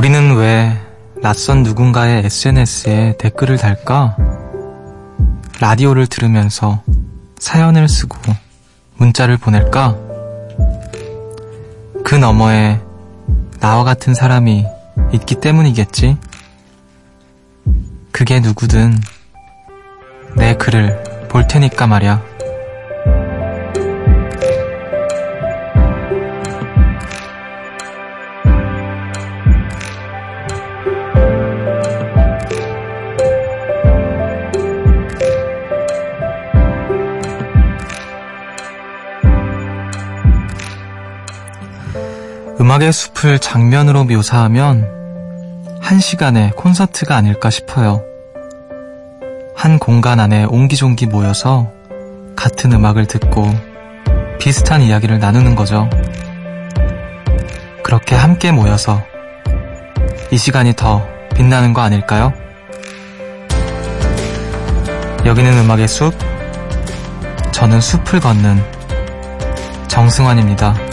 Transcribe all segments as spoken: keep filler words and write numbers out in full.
우리는 왜 낯선 누군가의 에스엔에스에 댓글을 달까? 라디오를 들으면서 사연을 쓰고 문자를 보낼까? 그 너머에 나와 같은 사람이 있기 때문이겠지? 그게 누구든 내 글을 볼 테니까 말야. 음악의 숲을 장면으로 묘사하면 한 시간의 콘서트가 아닐까 싶어요. 한 공간 안에 옹기종기 모여서 같은 음악을 듣고 비슷한 이야기를 나누는 거죠. 그렇게 함께 모여서 이 시간이 더 빛나는 거 아닐까요? 여기는 음악의 숲, 저는 숲을 걷는 정승환입니다.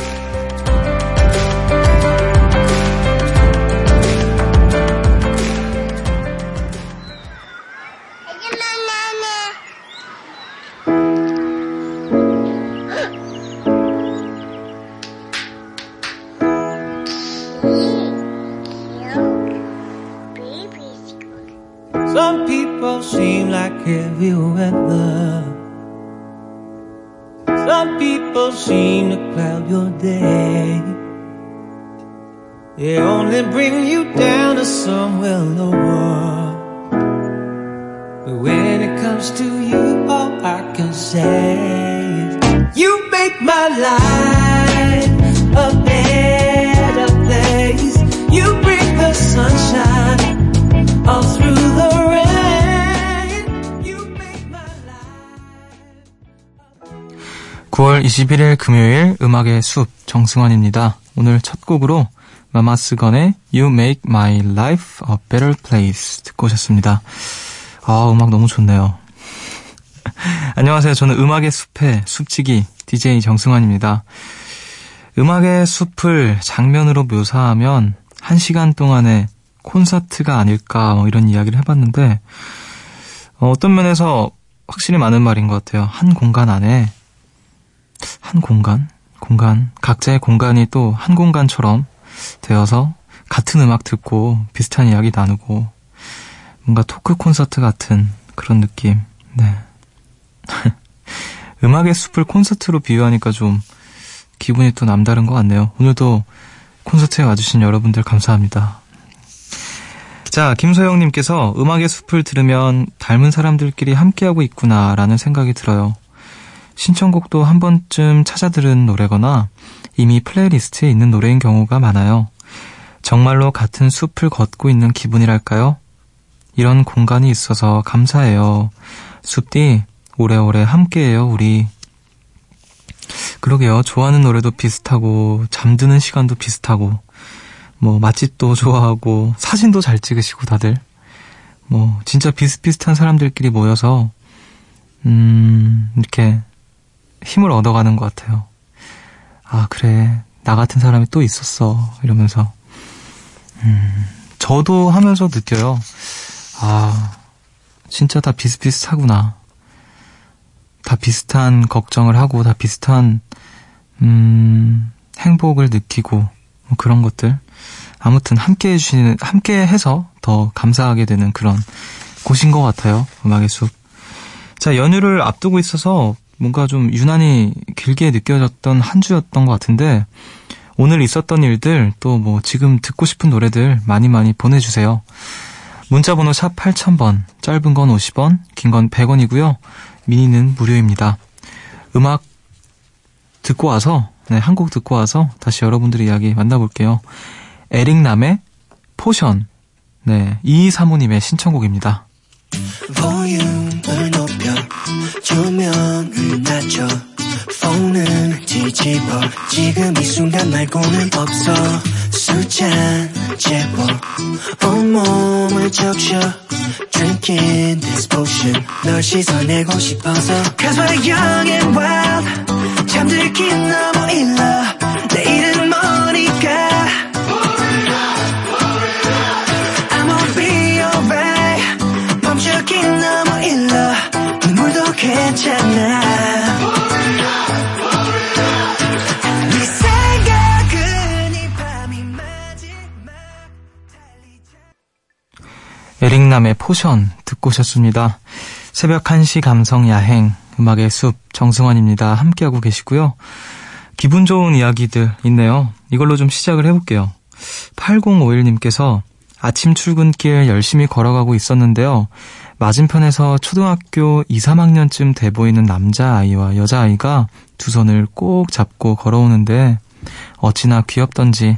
Some people seem like heavy weather. Some people seem to cloud your day. They only bring you down to somewhere lower. But when it comes to you, all I can say is you make my life a better place. You bring the sunshine all through the 구월 이십일일 금요일 음악의 숲 정승환입니다. 오늘 첫 곡으로 마마스건의 You Make My Life a Better Place 듣고 오셨습니다. 아, 음악 너무 좋네요. 안녕하세요. 저는 음악의 숲의 숲지기 디제이 정승환입니다. 음악의 숲을 장면으로 묘사하면 한 시간 동안의 콘서트가 아닐까 뭐 이런 이야기를 해봤는데 어, 어떤 면에서 확실히 많은 말인 것 같아요. 한 공간 안에 한 공간, 공간, 각자의 공간이 또 한 공간처럼 되어서 같은 음악 듣고 비슷한 이야기 나누고 뭔가 토크 콘서트 같은 그런 느낌. 네. 음악의 숲을 콘서트로 비유하니까 좀 기분이 또 남다른 것 같네요. 오늘도 콘서트에 와주신 여러분들 감사합니다. 자, 김소영님께서 음악의 숲을 들으면 닮은 사람들끼리 함께하고 있구나라는 생각이 들어요. 신청곡도 한 번쯤 찾아 들은 노래거나 이미 플레이리스트에 있는 노래인 경우가 많아요. 정말로 같은 숲을 걷고 있는 기분이랄까요? 이런 공간이 있어서 감사해요. 숲디 오래오래 함께해요 우리. 그러게요. 좋아하는 노래도 비슷하고 잠드는 시간도 비슷하고 뭐 맛집도 좋아하고 사진도 잘 찍으시고 다들 뭐 진짜 비슷비슷한 사람들끼리 모여서 음 이렇게 힘을 얻어가는 것 같아요. 아 그래 나 같은 사람이 또 있었어 이러면서 음, 저도 하면서 느껴요. 아 진짜 다 비슷비슷하구나. 다 비슷한 걱정을 하고 다 비슷한 음, 행복을 느끼고 뭐 그런 것들 아무튼 함께 해주시는 함께해서 더 감사하게 되는 그런 곳인 것 같아요. 음악의 숲. 자 연휴를 앞두고 있어서 뭔가 좀 유난히 길게 느껴졌던 한 주였던 것 같은데 오늘 있었던 일들 또 뭐 지금 듣고 싶은 노래들 많이 많이 보내주세요. 문자번호 샵 팔천 번 짧은 건 오십 원 긴 건 백 원이고요. 미니는 무료입니다. 음악 듣고 와서 네, 한 곡 듣고 와서 다시 여러분들의 이야기 만나볼게요. 에릭남의 포션 네, 이이삼오님의 신청곡입니다. 볼륨을 높여 조명을 낮춰 폰을 뒤집어 지금 이 순간 말고는 없어 술잔 제보 온몸을 적셔 Drinking this potion 널 씻어내고 싶어서 Cause we're young and wild 잠들긴 너무 일러 내일은 머니까 Pour it out, pour it out 에릭남의 포션 듣고 오셨습니다. 새벽 한 시 감성 야행, 음악의 숲 정승환입니다. 함께하고 계시고요. 기분 좋은 이야기들 있네요. 이걸로 좀 시작을 해볼게요. 팔공오일 님께서 아침 출근길 열심히 걸어가고 있었는데요. 맞은편에서 초등학교 이, 삼학년쯤 돼 보이는 남자아이와 여자아이가 두 손을 꼭 잡고 걸어오는데 어찌나 귀엽던지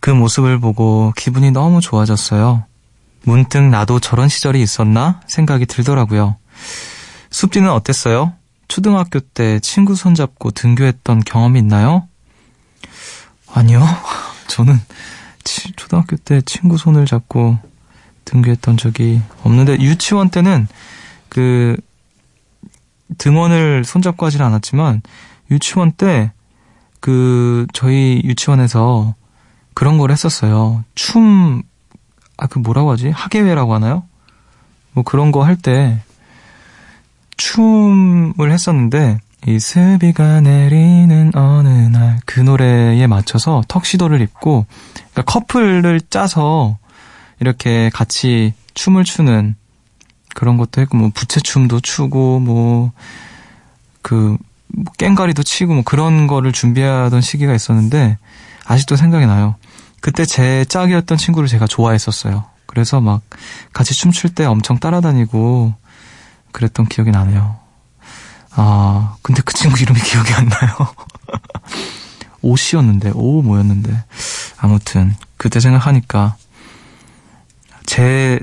그 모습을 보고 기분이 너무 좋아졌어요. 문득 나도 저런 시절이 있었나 생각이 들더라고요. 숲디는 어땠어요? 초등학교 때 친구 손잡고 등교했던 경험이 있나요? 아니요. 저는 치, 초등학교 때 친구 손을 잡고 등교했던 적이 없는데 유치원 때는 그 등원을 손잡고 하진 않았지만 유치원 때 그 저희 유치원에서 그런 걸 했었어요. 춤, 아, 그 뭐라고 하지? 학예회라고 하나요? 뭐 그런 거 할 때 춤을 했었는데 이 스비가 내리는 어느 날 그 노래에 맞춰서 턱시도를 입고 그러니까 커플을 짜서 이렇게 같이 춤을 추는 그런 것도 했고 뭐 부채춤도 추고 뭐 그 뭐 꽹가리도 치고 뭐 그런 거를 준비하던 시기가 있었는데 아직도 생각이 나요. 그때 제 짝이었던 친구를 제가 좋아했었어요. 그래서 막 같이 춤출 때 엄청 따라다니고 그랬던 기억이 나네요. 아, 근데 그 친구 이름이 기억이 안 나요. 오씨였는데, 오 뭐였는데. 아무튼 그때 생각하니까 제,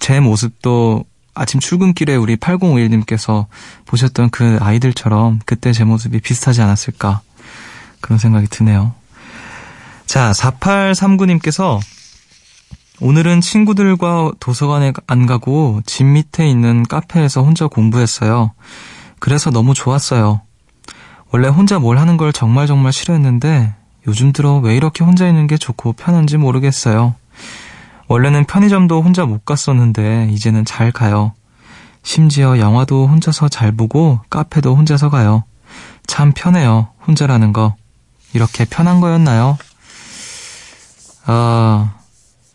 제 모습도 아침 출근길에 우리 팔공오일 님께서 보셨던 그 아이들처럼 그때 제 모습이 비슷하지 않았을까 그런 생각이 드네요. 자, 사팔삼구 님께서 오늘은 친구들과 도서관에 안 가고 집 밑에 있는 카페에서 혼자 공부했어요. 그래서 너무 좋았어요. 원래 혼자 뭘 하는 걸 정말 정말 싫어했는데 요즘 들어 왜 이렇게 혼자 있는 게 좋고 편한지 모르겠어요. 원래는 편의점도 혼자 못 갔었는데 이제는 잘 가요. 심지어 영화도 혼자서 잘 보고 카페도 혼자서 가요. 참 편해요. 혼자라는 거. 이렇게 편한 거였나요? 아,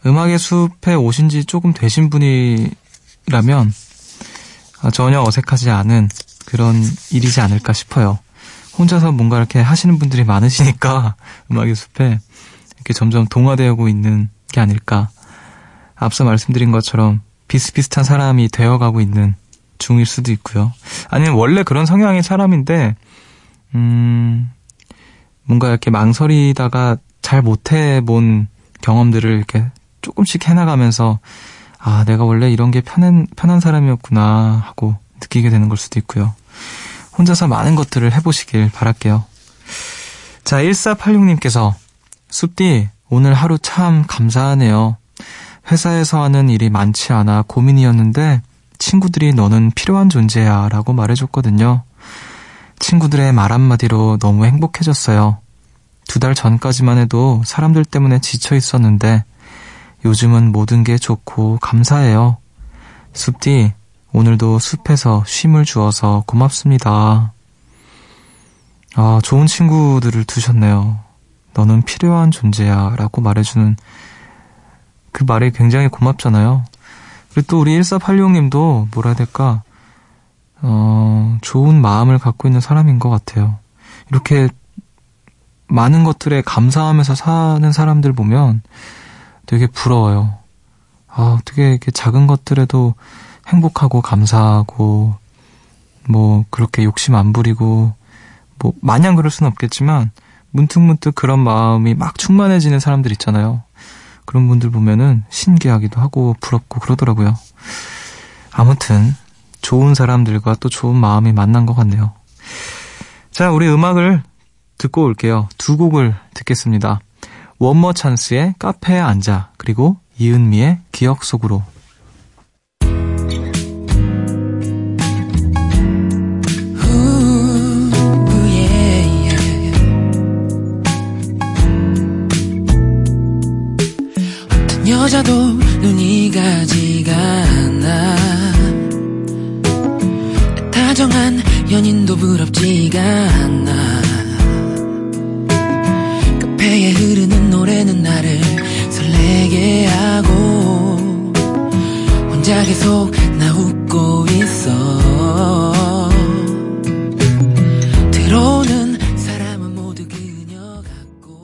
음악의 숲에 오신 지 조금 되신 분이라면 전혀 어색하지 않은 그런 일이지 않을까 싶어요. 혼자서 뭔가 이렇게 하시는 분들이 많으시니까 음악의 숲에 이렇게 점점 동화되고 있는 게 아닐까. 앞서 말씀드린 것처럼 비슷비슷한 사람이 되어가고 있는 중일 수도 있고요. 아니면 원래 그런 성향의 사람인데 음, 뭔가 이렇게 망설이다가 잘 못해본 경험들을 이렇게 조금씩 해나가면서 아, 내가 원래 이런 게 편한, 편한 사람이었구나 하고 느끼게 되는 걸 수도 있고요. 혼자서 많은 것들을 해보시길 바랄게요. 자, 일사팔육 님께서 숲디, 오늘 하루 참 감사하네요. 회사에서 하는 일이 많지 않아 고민이었는데 친구들이 너는 필요한 존재야 라고 말해줬거든요. 친구들의 말 한마디로 너무 행복해졌어요. 두 달 전까지만 해도 사람들 때문에 지쳐 있었는데 요즘은 모든 게 좋고 감사해요. 숲디, 오늘도 숲에서 쉼을 주어서 고맙습니다. 아, 좋은 친구들을 두셨네요. 너는 필요한 존재야 라고 말해주는 그 말이 굉장히 고맙잖아요. 그리고 또 우리 일사팔육 님도 뭐라 해야 될까, 어, 좋은 마음을 갖고 있는 사람인 것 같아요. 이렇게 많은 것들에 감사하면서 사는 사람들 보면 되게 부러워요. 아, 어떻게 이렇게 작은 것들에도 행복하고 감사하고 뭐 그렇게 욕심 안 부리고 뭐 마냥 그럴 수는 없겠지만 문득문득 그런 마음이 막 충만해지는 사람들 있잖아요. 그런 분들 보면은 신기하기도 하고 부럽고 그러더라고요. 아무튼 좋은 사람들과 또 좋은 마음이 만난 것 같네요. 자, 우리 음악을 듣고 올게요. 두 곡을 듣겠습니다. 원머 찬스의 카페에 앉아 그리고 이은미의 기억 속으로. 어떤 여자도 눈이 가지가 않아 다정한 연인도 부럽지가 않아 흐르는 노래는 나를 설레게 하고 나 계속 나 웃고 있어. 들어오는 사람은 모두 그녀 같고.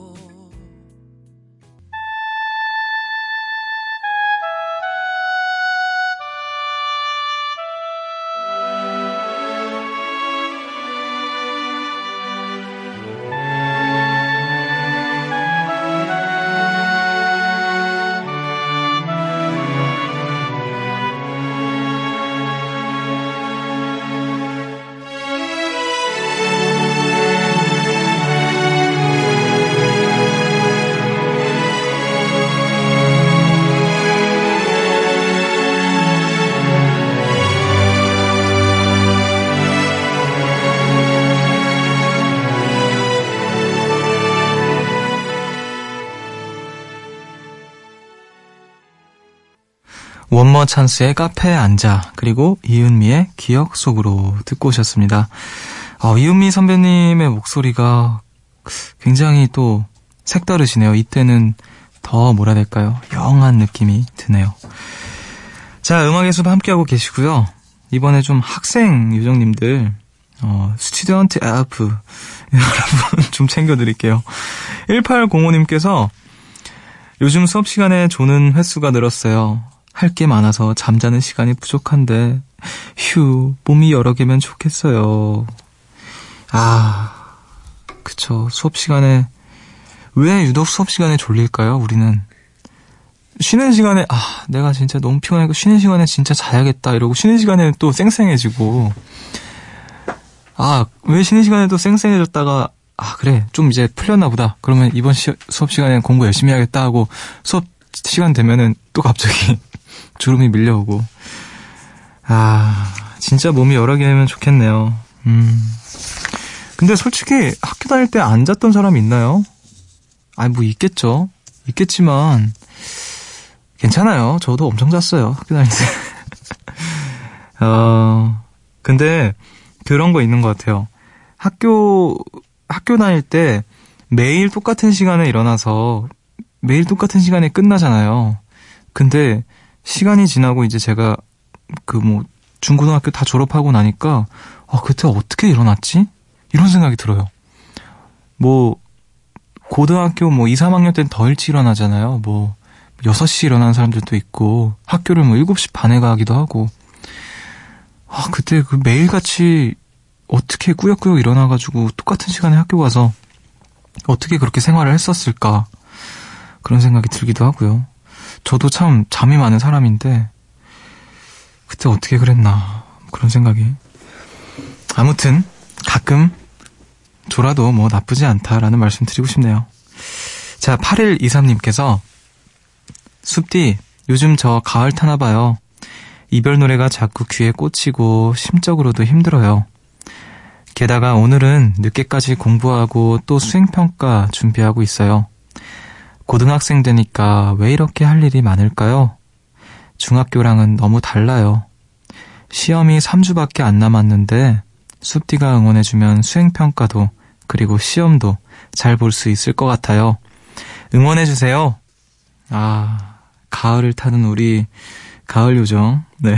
원머 찬스의 카페에 앉아, 그리고 이은미의 기억 속으로 듣고 오셨습니다. 어, 이은미 선배님의 목소리가 굉장히 또 색다르시네요. 이때는 더 뭐라 될까요? 영한 느낌이 드네요. 자, 음악의 숲 함께하고 계시고요. 이번에 좀 학생 요정님들, 어, 스튜던트 엘프 여러분 좀 챙겨드릴게요. 일팔공오 님께서 요즘 수업 시간에 조는 횟수가 늘었어요. 할 게 많아서 잠자는 시간이 부족한데 휴, 몸이 여러 개면 좋겠어요. 아, 그쵸. 수업 시간에 왜 유독 수업 시간에 졸릴까요? 우리는 쉬는 시간에 아, 내가 진짜 너무 피곤하니까 쉬는 시간에 진짜 자야겠다 이러고 쉬는 시간에는 또 쌩쌩해지고, 아, 왜 쉬는 시간에도 쌩쌩해졌다가 아, 그래 좀 이제 풀렸나 보다. 그러면 이번 시, 수업 시간에는 공부 열심히 해야겠다 하고 수업 시간 되면은 또 갑자기 졸음이 밀려오고. 아, 진짜 몸이 여러 개면 좋겠네요. 음. 근데 솔직히 학교 다닐 때 안 잤던 사람이 있나요? 아니, 뭐 있겠죠. 있겠지만 괜찮아요. 저도 엄청 잤어요, 학교 다닐 때. 어, 근데 그런 거 있는 것 같아요. 학교 학교 다닐 때 매일 똑같은 시간에 일어나서 매일 똑같은 시간에 끝나잖아요. 근데 시간이 지나고 이제 제가 그 뭐 중고등학교 다 졸업하고 나니까 아, 그때 어떻게 일어났지? 이런 생각이 들어요. 뭐 고등학교 뭐 이, 삼학년 때는 더 일찍 일어나잖아요. 뭐 여섯 시 일어나는 사람들도 있고 학교를 뭐 일곱 시 반에 가기도 하고. 아, 그때 그 매일같이 어떻게 꾸역꾸역 일어나가지고 똑같은 시간에 학교 가서 어떻게 그렇게 생활을 했었을까? 그런 생각이 들기도 하고요. 저도 참 잠이 많은 사람인데 그때 어떻게 그랬나 그런 생각이. 아무튼 가끔 졸아도 뭐 나쁘지 않다라는 말씀 드리고 싶네요. 자, 팔일이삼 님께서 숲디, 요즘 저 가을 타나 봐요. 이별 노래가 자꾸 귀에 꽂히고 심적으로도 힘들어요. 게다가 오늘은 늦게까지 공부하고 또 수행평가 준비하고 있어요. 고등학생 되니까 왜 이렇게 할 일이 많을까요? 중학교랑은 너무 달라요. 시험이 삼 주밖에 안 남았는데 숲디가 응원해주면 수행평가도 그리고 시험도 잘 볼 수 있을 것 같아요. 응원해주세요. 아, 가을을 타는 우리 가을 요정. 네,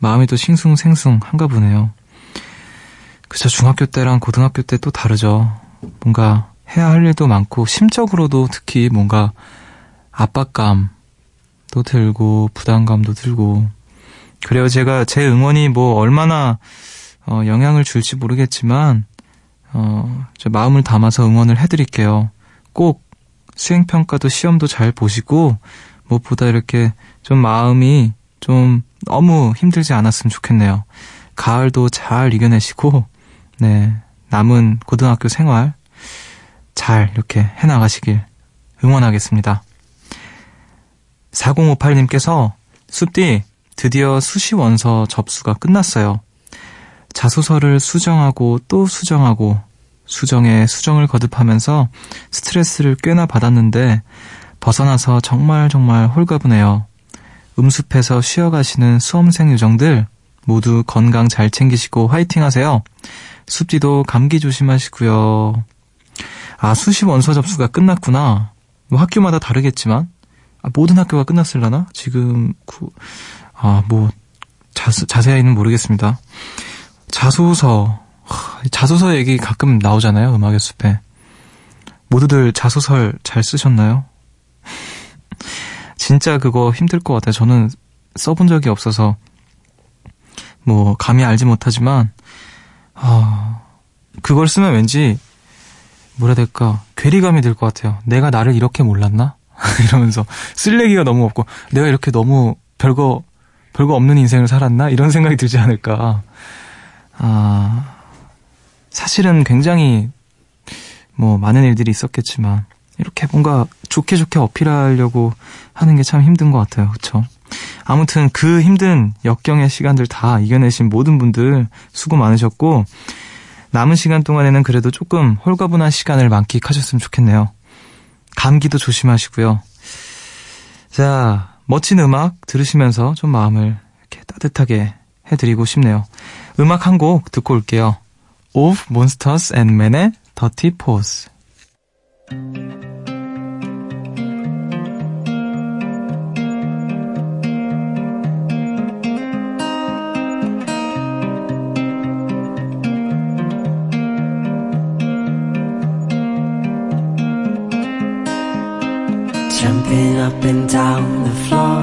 마음이 또 싱숭생숭 한가 보네요. 그쵸, 중학교 때랑 고등학교 때 또 다르죠. 뭔가 해야 할 일도 많고 심적으로도 특히 뭔가 압박감도 들고 부담감도 들고. 그래요. 제가 제 응원이 뭐 얼마나 어, 영향을 줄지 모르겠지만 어, 저 마음을 담아서 응원을 해드릴게요. 꼭 수행평가도 시험도 잘 보시고 무엇보다 이렇게 좀 마음이 좀 너무 힘들지 않았으면 좋겠네요. 가을도 잘 이겨내시고 네, 남은 고등학교 생활 잘 이렇게 해나가시길 응원하겠습니다. 사공오팔 님께서 숲디, 드디어 수시 원서 접수가 끝났어요. 자소서를 수정하고 또 수정하고 수정에 수정을 거듭하면서 스트레스를 꽤나 받았는데 벗어나서 정말 정말 홀가분해요. 음숲에서 쉬어가시는 수험생 요정들 모두 건강 잘 챙기시고 화이팅하세요. 숲디도 감기 조심하시고요. 아, 수시 원서 접수가 끝났구나. 뭐 학교마다 다르겠지만 아, 모든 학교가 끝났을라나? 지금 구, 아, 뭐 자수, 자세히는 모르겠습니다. 자소서, 자소서 얘기 가끔 나오잖아요, 음악의 숲에. 모두들 자소설 잘 쓰셨나요? 진짜 그거 힘들 것 같아요. 저는 써본 적이 없어서 뭐 감히 알지 못하지만 어, 그걸 쓰면 왠지 뭐라 해야 될까, 괴리감이 들 것 같아요. 내가 나를 이렇게 몰랐나? 이러면서 쓸 얘기가 너무 없고 내가 이렇게 너무 별거 별거 없는 인생을 살았나? 이런 생각이 들지 않을까. 아, 사실은 굉장히 뭐 많은 일들이 있었겠지만 이렇게 뭔가 좋게 좋게 어필하려고 하는 게 참 힘든 것 같아요. 그렇죠? 아무튼 그 힘든 역경의 시간들 다 이겨내신 모든 분들 수고 많으셨고 남은 시간 동안에는 그래도 조금 홀가분한 시간을 만끽하셨으면 좋겠네요. 감기도 조심하시고요. 자, 멋진 음악 들으시면서 좀 마음을 이렇게 따뜻하게 해드리고 싶네요. 음악 한 곡 듣고 올게요. Of Monsters and Men의 Dirty Paws. Jumping up and down the floor,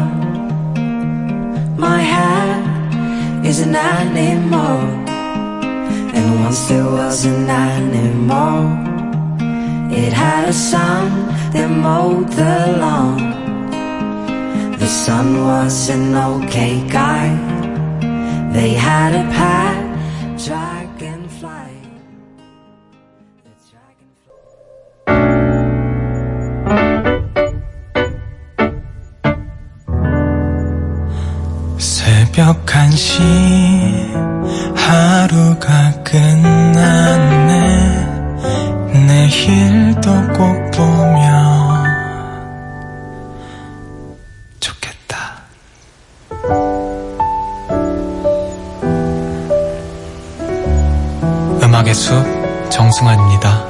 my head isn't anymore. And once there wasn't anymore, it had a son that mowed the lawn. The son was an okay guy. They had a pet dragonfly. 새벽 한 시 하루가 끝났네. 내일도 꼭 보면 좋겠다. 음악의 숲 정승환입니다.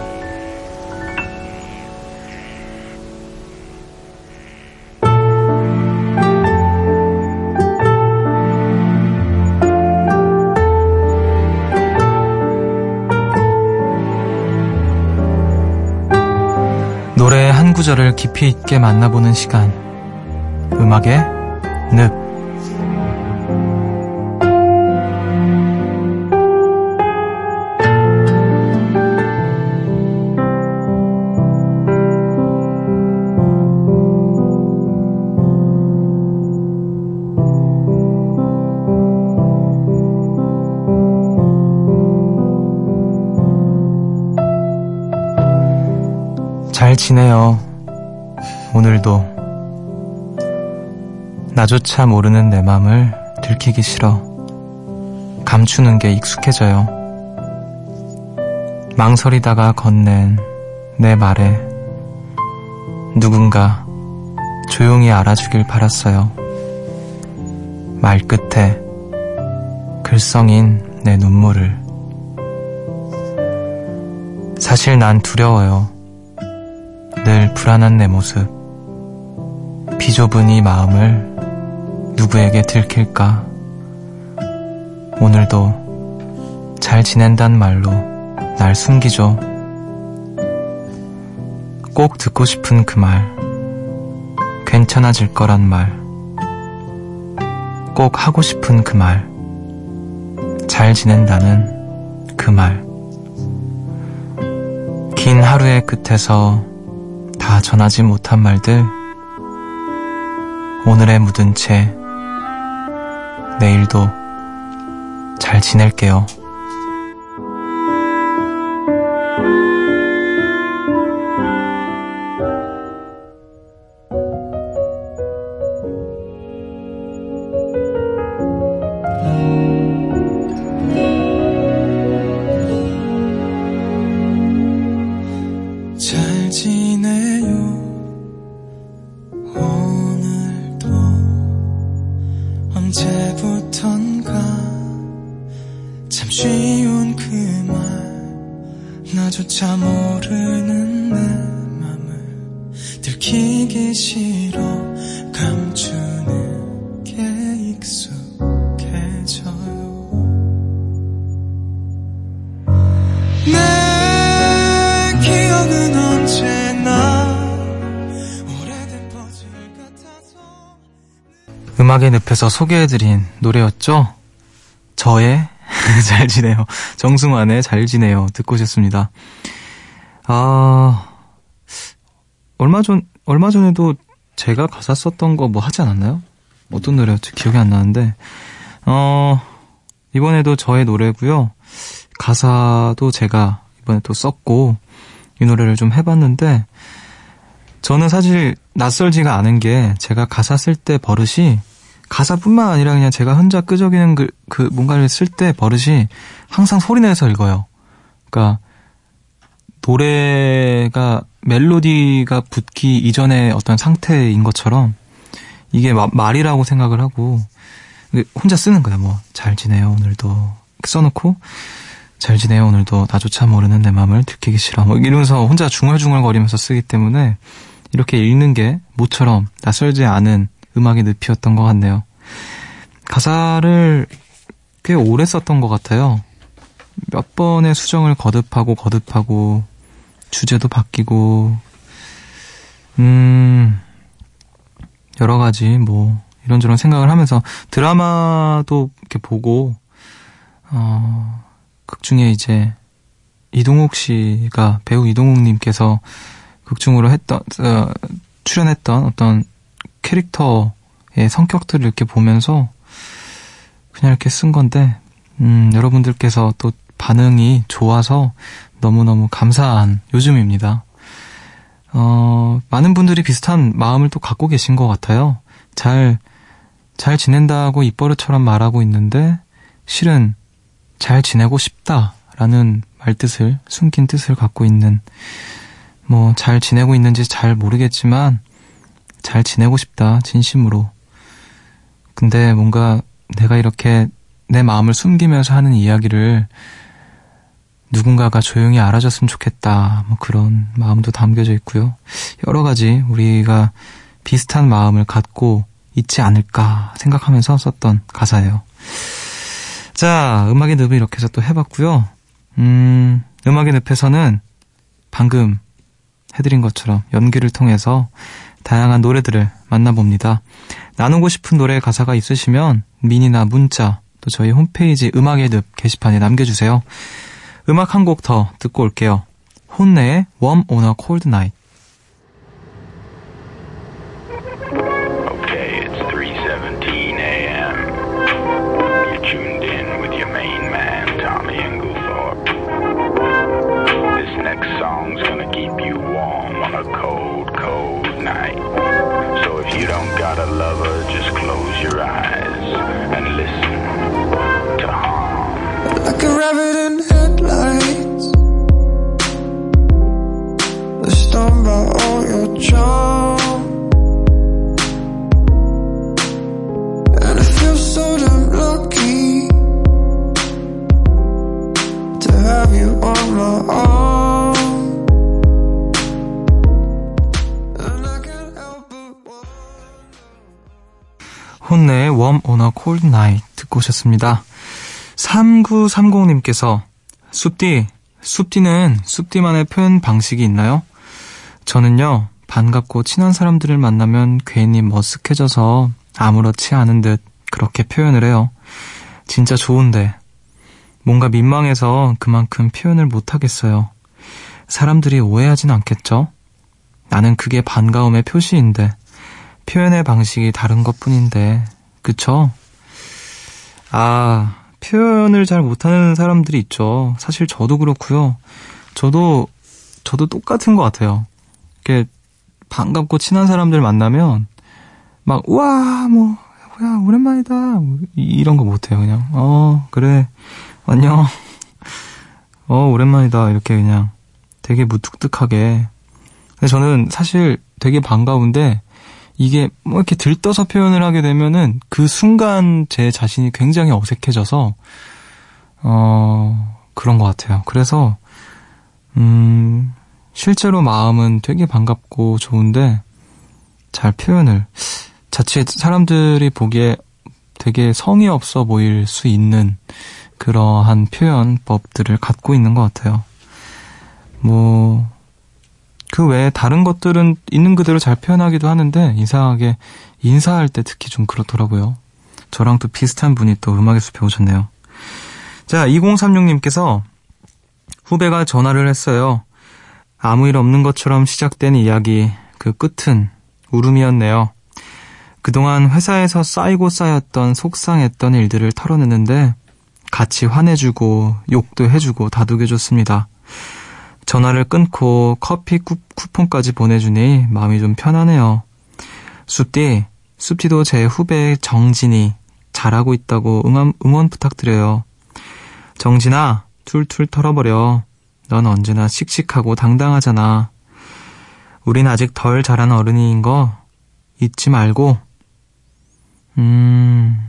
구절을 깊이 있게 만나보는 시간, 음악의 늪. 잘 지내요. 오늘도 나조차 모르는 내 맘을 들키기 싫어 감추는 게 익숙해져요. 망설이다가 건넨 내 말에 누군가 조용히 알아주길 바랐어요. 말끝에 글썽인 내 눈물을. 사실 난 두려워요. 늘 불안한 내 모습, 비좁은 이 마음을 누구에게 들킬까. 오늘도 잘 지낸단 말로 날 숨기죠. 꼭 듣고 싶은 그 말, 괜찮아질 거란 말, 꼭 하고 싶은 그 말, 잘 지낸다는 그 말. 긴 하루의 끝에서 다 전하지 못한 말들, 오늘에 묻은 채 내일도 잘 지낼게요. 들키기 싫어 감추는 게 익숙해. 음악의 늪에서 소개해드린 노래였죠. 저의 잘 지내요, 정승환의 잘 지내요 듣고 오셨습니다. 아, 얼마 전 얼마 전에도 제가 가사 썼던 거 뭐 하지 않았나요? 어떤 노래였지? 기억이 안 나는데 어, 이번에도 저의 노래고요. 가사도 제가 이번에 또 썼고 이 노래를 좀 해봤는데, 저는 사실 낯설지가 않은 게 제가 가사 쓸 때 버릇이, 가사뿐만 아니라 그냥 제가 혼자 끄적이는 그, 그 뭔가를 쓸 때 버릇이 항상 소리내서 읽어요. 그러니까 노래가 멜로디가 붙기 이전의 어떤 상태인 것처럼 이게 마, 말이라고 생각을 하고 혼자 쓰는 거야. 뭐 잘 지내요 오늘도 써놓고, 잘 지내요 오늘도 나조차 모르는 내 맘을 들키기 싫어, 뭐 이러면서 혼자 중얼중얼거리면서 쓰기 때문에 이렇게 읽는 게 모처럼 낯설지 않은 음악의 늪이었던 것 같네요. 가사를 꽤 오래 썼던 것 같아요. 몇 번의 수정을 거듭하고 거듭하고 주제도 바뀌고 음 여러 가지 뭐 이런저런 생각을 하면서 드라마도 이렇게 보고, 어, 극중에 이제 이동욱 씨가, 배우 이동욱 님께서 극중으로 했던, 어, 출연했던 어떤 캐릭터의 성격들을 이렇게 보면서 그냥 이렇게 쓴 건데, 음, 여러분들께서 또 반응이 좋아서 너무너무 감사한 요즘입니다. 어, 많은 분들이 비슷한 마음을 또 갖고 계신 것 같아요. 잘, 잘 지낸다고 입버릇처럼 말하고 있는데 실은 잘 지내고 싶다라는 말뜻을, 숨긴 뜻을 갖고 있는, 뭐 잘 지내고 있는지 잘 모르겠지만 잘 지내고 싶다 진심으로. 근데 뭔가 내가 이렇게 내 마음을 숨기면서 하는 이야기를 누군가가 조용히 알아줬으면 좋겠다, 뭐 그런 마음도 담겨져 있고요. 여러 가지 우리가 비슷한 마음을 갖고 있지 않을까 생각하면서 썼던 가사예요. 자, 음악의 늪을 이렇게 해서 또 해봤고요. 음, 음악의 늪에서는 방금 해드린 것처럼 연기를 통해서 다양한 노래들을 만나봅니다. 나누고 싶은 노래 가사가 있으시면 미니나 문자, 또 저희 홈페이지 음악의 늪 게시판에 남겨주세요. 음악 한 곡 더 듣고 올게요. 혼내의 Warm on a Cold Night. 혼내의 Warm on a Cold Night 듣고 오셨습니다. 삼구삼공님께서 숲디, 숲디는 숲디만의 표현 방식이 있나요? 저는요, 반갑고 친한 사람들을 만나면 괜히 머쓱해져서 아무렇지 않은 듯 그렇게 표현을 해요. 진짜 좋은데 뭔가 민망해서 그만큼 표현을 못하겠어요. 사람들이 오해하진 않겠죠? 나는 그게 반가움의 표시인데 표현의 방식이 다른 것뿐인데, 그쵸? 아, 표현을 잘 못하는 사람들이 있죠. 사실 저도 그렇고요. 저도 저도 똑같은 것 같아요. 이렇게 반갑고 친한 사람들 만나면 막 우와, 뭐 야, 오랜만이다, 이런 거 못해요. 그냥 어, 그래, 안녕, 어, 오랜만이다, 이렇게 그냥 되게 무뚝뚝하게. 근데 저는 사실 되게 반가운데 이게 뭐 이렇게 들떠서 표현을 하게 되면은 그 순간 제 자신이 굉장히 어색해져서, 어, 그런 것 같아요. 그래서, 음, 실제로 마음은 되게 반갑고 좋은데 잘 표현을, 자칫 사람들이 보기에 되게 성의 없어 보일 수 있는 그러한 표현법들을 갖고 있는 것 같아요. 뭐, 그 외에 다른 것들은 있는 그대로 잘 표현하기도 하는데 이상하게 인사할 때 특히 좀 그렇더라고요. 저랑 또 비슷한 분이 또 음악의 숲에 오셨네요. 자, 이공삼육님께서 후배가 전화를 했어요. 아무 일 없는 것처럼 시작된 이야기, 그 끝은 울음이었네요. 그동안 회사에서 쌓이고 쌓였던 속상했던 일들을 털어냈는데 같이 화내주고 욕도 해주고 다독여줬습니다. 전화를 끊고 커피 쿠, 쿠폰까지 보내주니 마음이 좀 편하네요. 숲디, 숲디도 제 후배 정진이 잘하고 있다고 응원, 응원 부탁드려요. 정진아, 툴툴 털어버려. 넌 언제나 씩씩하고 당당하잖아. 우린 아직 덜 자란 어른이인 거 잊지 말고. 음...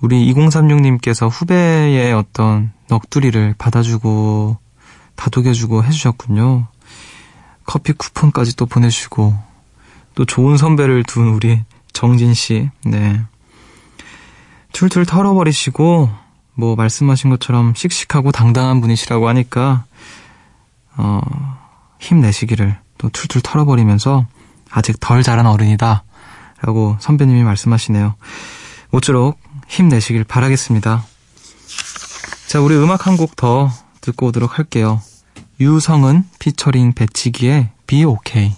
우리 이공삼육님께서 후배의 어떤 넋두리를 받아주고 다독여주고 해주셨군요. 커피 쿠폰까지 또 보내주시고 또 좋은 선배를 둔 우리 정진씨, 네, 툴툴 털어버리시고 뭐 말씀하신 것처럼 씩씩하고 당당한 분이시라고 하니까 어, 힘내시기를, 또 툴툴 털어버리면서 아직 덜 자란 어른이다 라고 선배님이 말씀하시네요. 모쪼록 힘내시길 바라겠습니다. 자, 우리 음악 한 곡 더 듣고 오도록 할게요. 유성은 피처링 배치기의 Be Okay.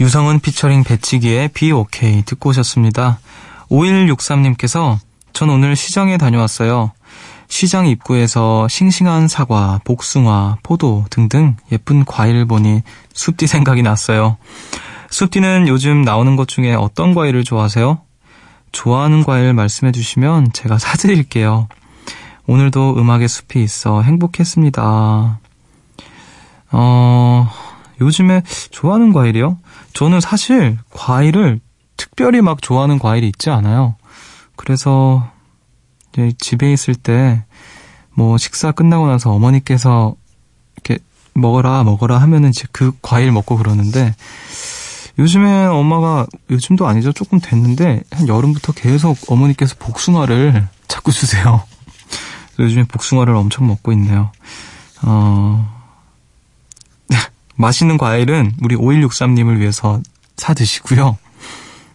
유성은 피처링 배치기의 Be Okay 듣고 오셨습니다. 오일육삼님께서 전 오늘 시장에 다녀왔어요. 시장 입구에서 싱싱한 사과, 복숭아, 포도 등등 예쁜 과일을 보니 숲디 생각이 났어요. 숲디는 요즘 나오는 것 중에 어떤 과일을 좋아하세요? 좋아하는 과일 말씀해 주시면 제가 사드릴게요. 오늘도 음악의 숲이 있어 행복했습니다. 어... 요즘에 좋아하는 과일이요? 저는 사실 과일을 특별히 막 좋아하는 과일이 있지 않아요. 그래서 이제 집에 있을 때 뭐 식사 끝나고 나서 어머니께서 이렇게 먹어라 먹어라 하면은 이제 그 과일 먹고 그러는데, 요즘에 엄마가, 요즘도 아니죠, 조금 됐는데 한 여름부터 계속 어머니께서 복숭아를 자꾸 주세요. 요즘에 복숭아를 엄청 먹고 있네요. 어... 맛있는 과일은 우리 오일육삼님을 위해서 사 드시고요.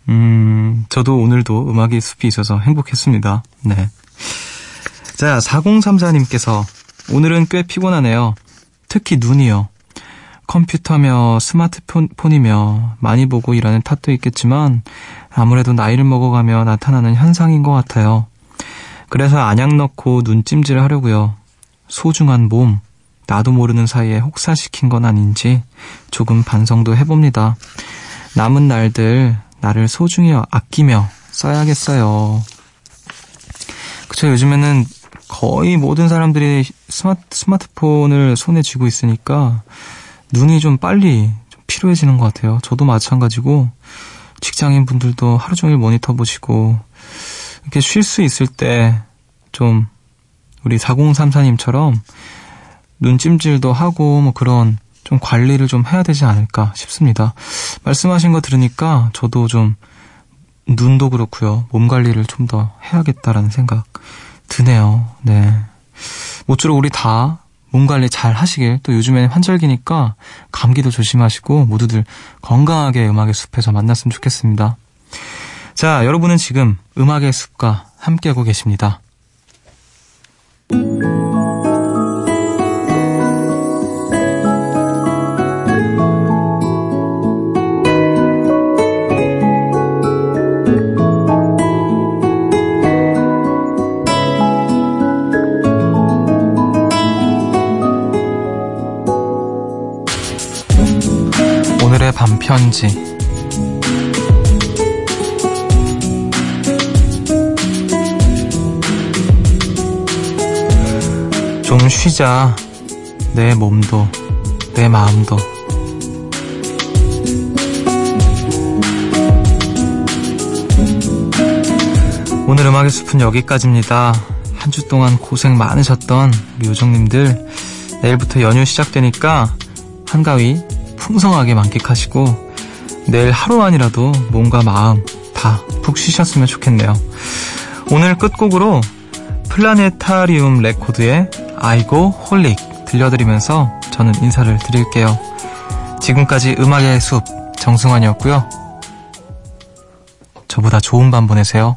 음, 저도 오늘도 음악의 숲이 있어서 행복했습니다. 네. 자, 사공삼사님께서 오늘은 꽤 피곤하네요. 특히 눈이요. 컴퓨터며 스마트폰이며 많이 보고 일하는 탓도 있겠지만 아무래도 나이를 먹어가며 나타나는 현상인 것 같아요. 그래서 안약 넣고 눈찜질 하려고요. 소중한 몸, 나도 모르는 사이에 혹사시킨 건 아닌지 조금 반성도 해봅니다. 남은 날들 나를 소중히 아끼며 써야겠어요. 그쵸, 요즘에는 거의 모든 사람들이 스마트, 스마트폰을 손에 쥐고 있으니까 눈이 좀 빨리 좀 피로해지는 것 같아요. 저도 마찬가지고 직장인 분들도 하루 종일 모니터 보시고 이렇게 쉴 수 있을 때 좀 우리 사공삼사님처럼 눈찜질도 하고 뭐 그런 좀 관리를 좀 해야 되지 않을까 싶습니다. 말씀하신 거 들으니까 저도 좀 눈도 그렇고요, 몸 관리를 좀 더 해야겠다라는 생각 드네요. 네, 모쪼록 우리 다 몸 관리 잘 하시길, 또 요즘에는 환절기니까 감기도 조심하시고 모두들 건강하게 음악의 숲에서 만났으면 좋겠습니다. 자, 여러분은 지금 음악의 숲과 함께하고 계십니다. 반편지. 좀 쉬자. 내 몸도 내 마음도. 오늘 음악의 숲은 여기까지입니다. 한 주 동안 고생 많으셨던 우리 요정님들, 내일부터 연휴 시작되니까 한가위 풍성하게 만끽하시고 내일 하루만이라도 몸과 마음 다 푹 쉬셨으면 좋겠네요. 오늘 끝곡으로 플라네타리움 레코드의 아이고 홀릭 들려드리면서 저는 인사를 드릴게요. 지금까지 음악의 숲 정승환이었고요. 저보다 좋은 밤 보내세요.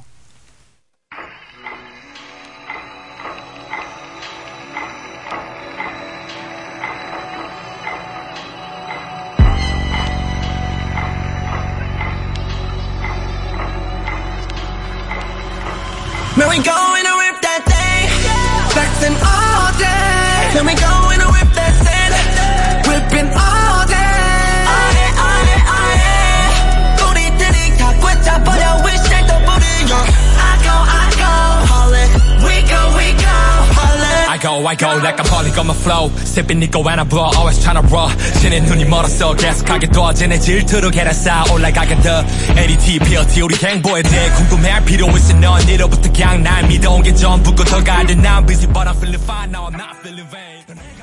Now we going to rip that thing, flexing all day. Now we going to whip that thing, whipping all day. All day, all day, all day. 우리들이 다 꿰차버려. We shake the booty, yo. I go, I go, holler. We go, we go, holler. I go, I go, like I'm holding on my flow. Sipping it go and I blow, always tryna raw. 신의 눈이 멀었어, 계속하게 떠져 내 질투로 계란 쌓아 올라가게 더. 엘이티, 피어티, 우리 행보에 대해 궁금해할 필요 있어. 넌 이로부터 그냥 날 믿어온 게 전부고 더 가야 돼. Now I'm busy but I'm feeling fine, now I'm not feeling vain.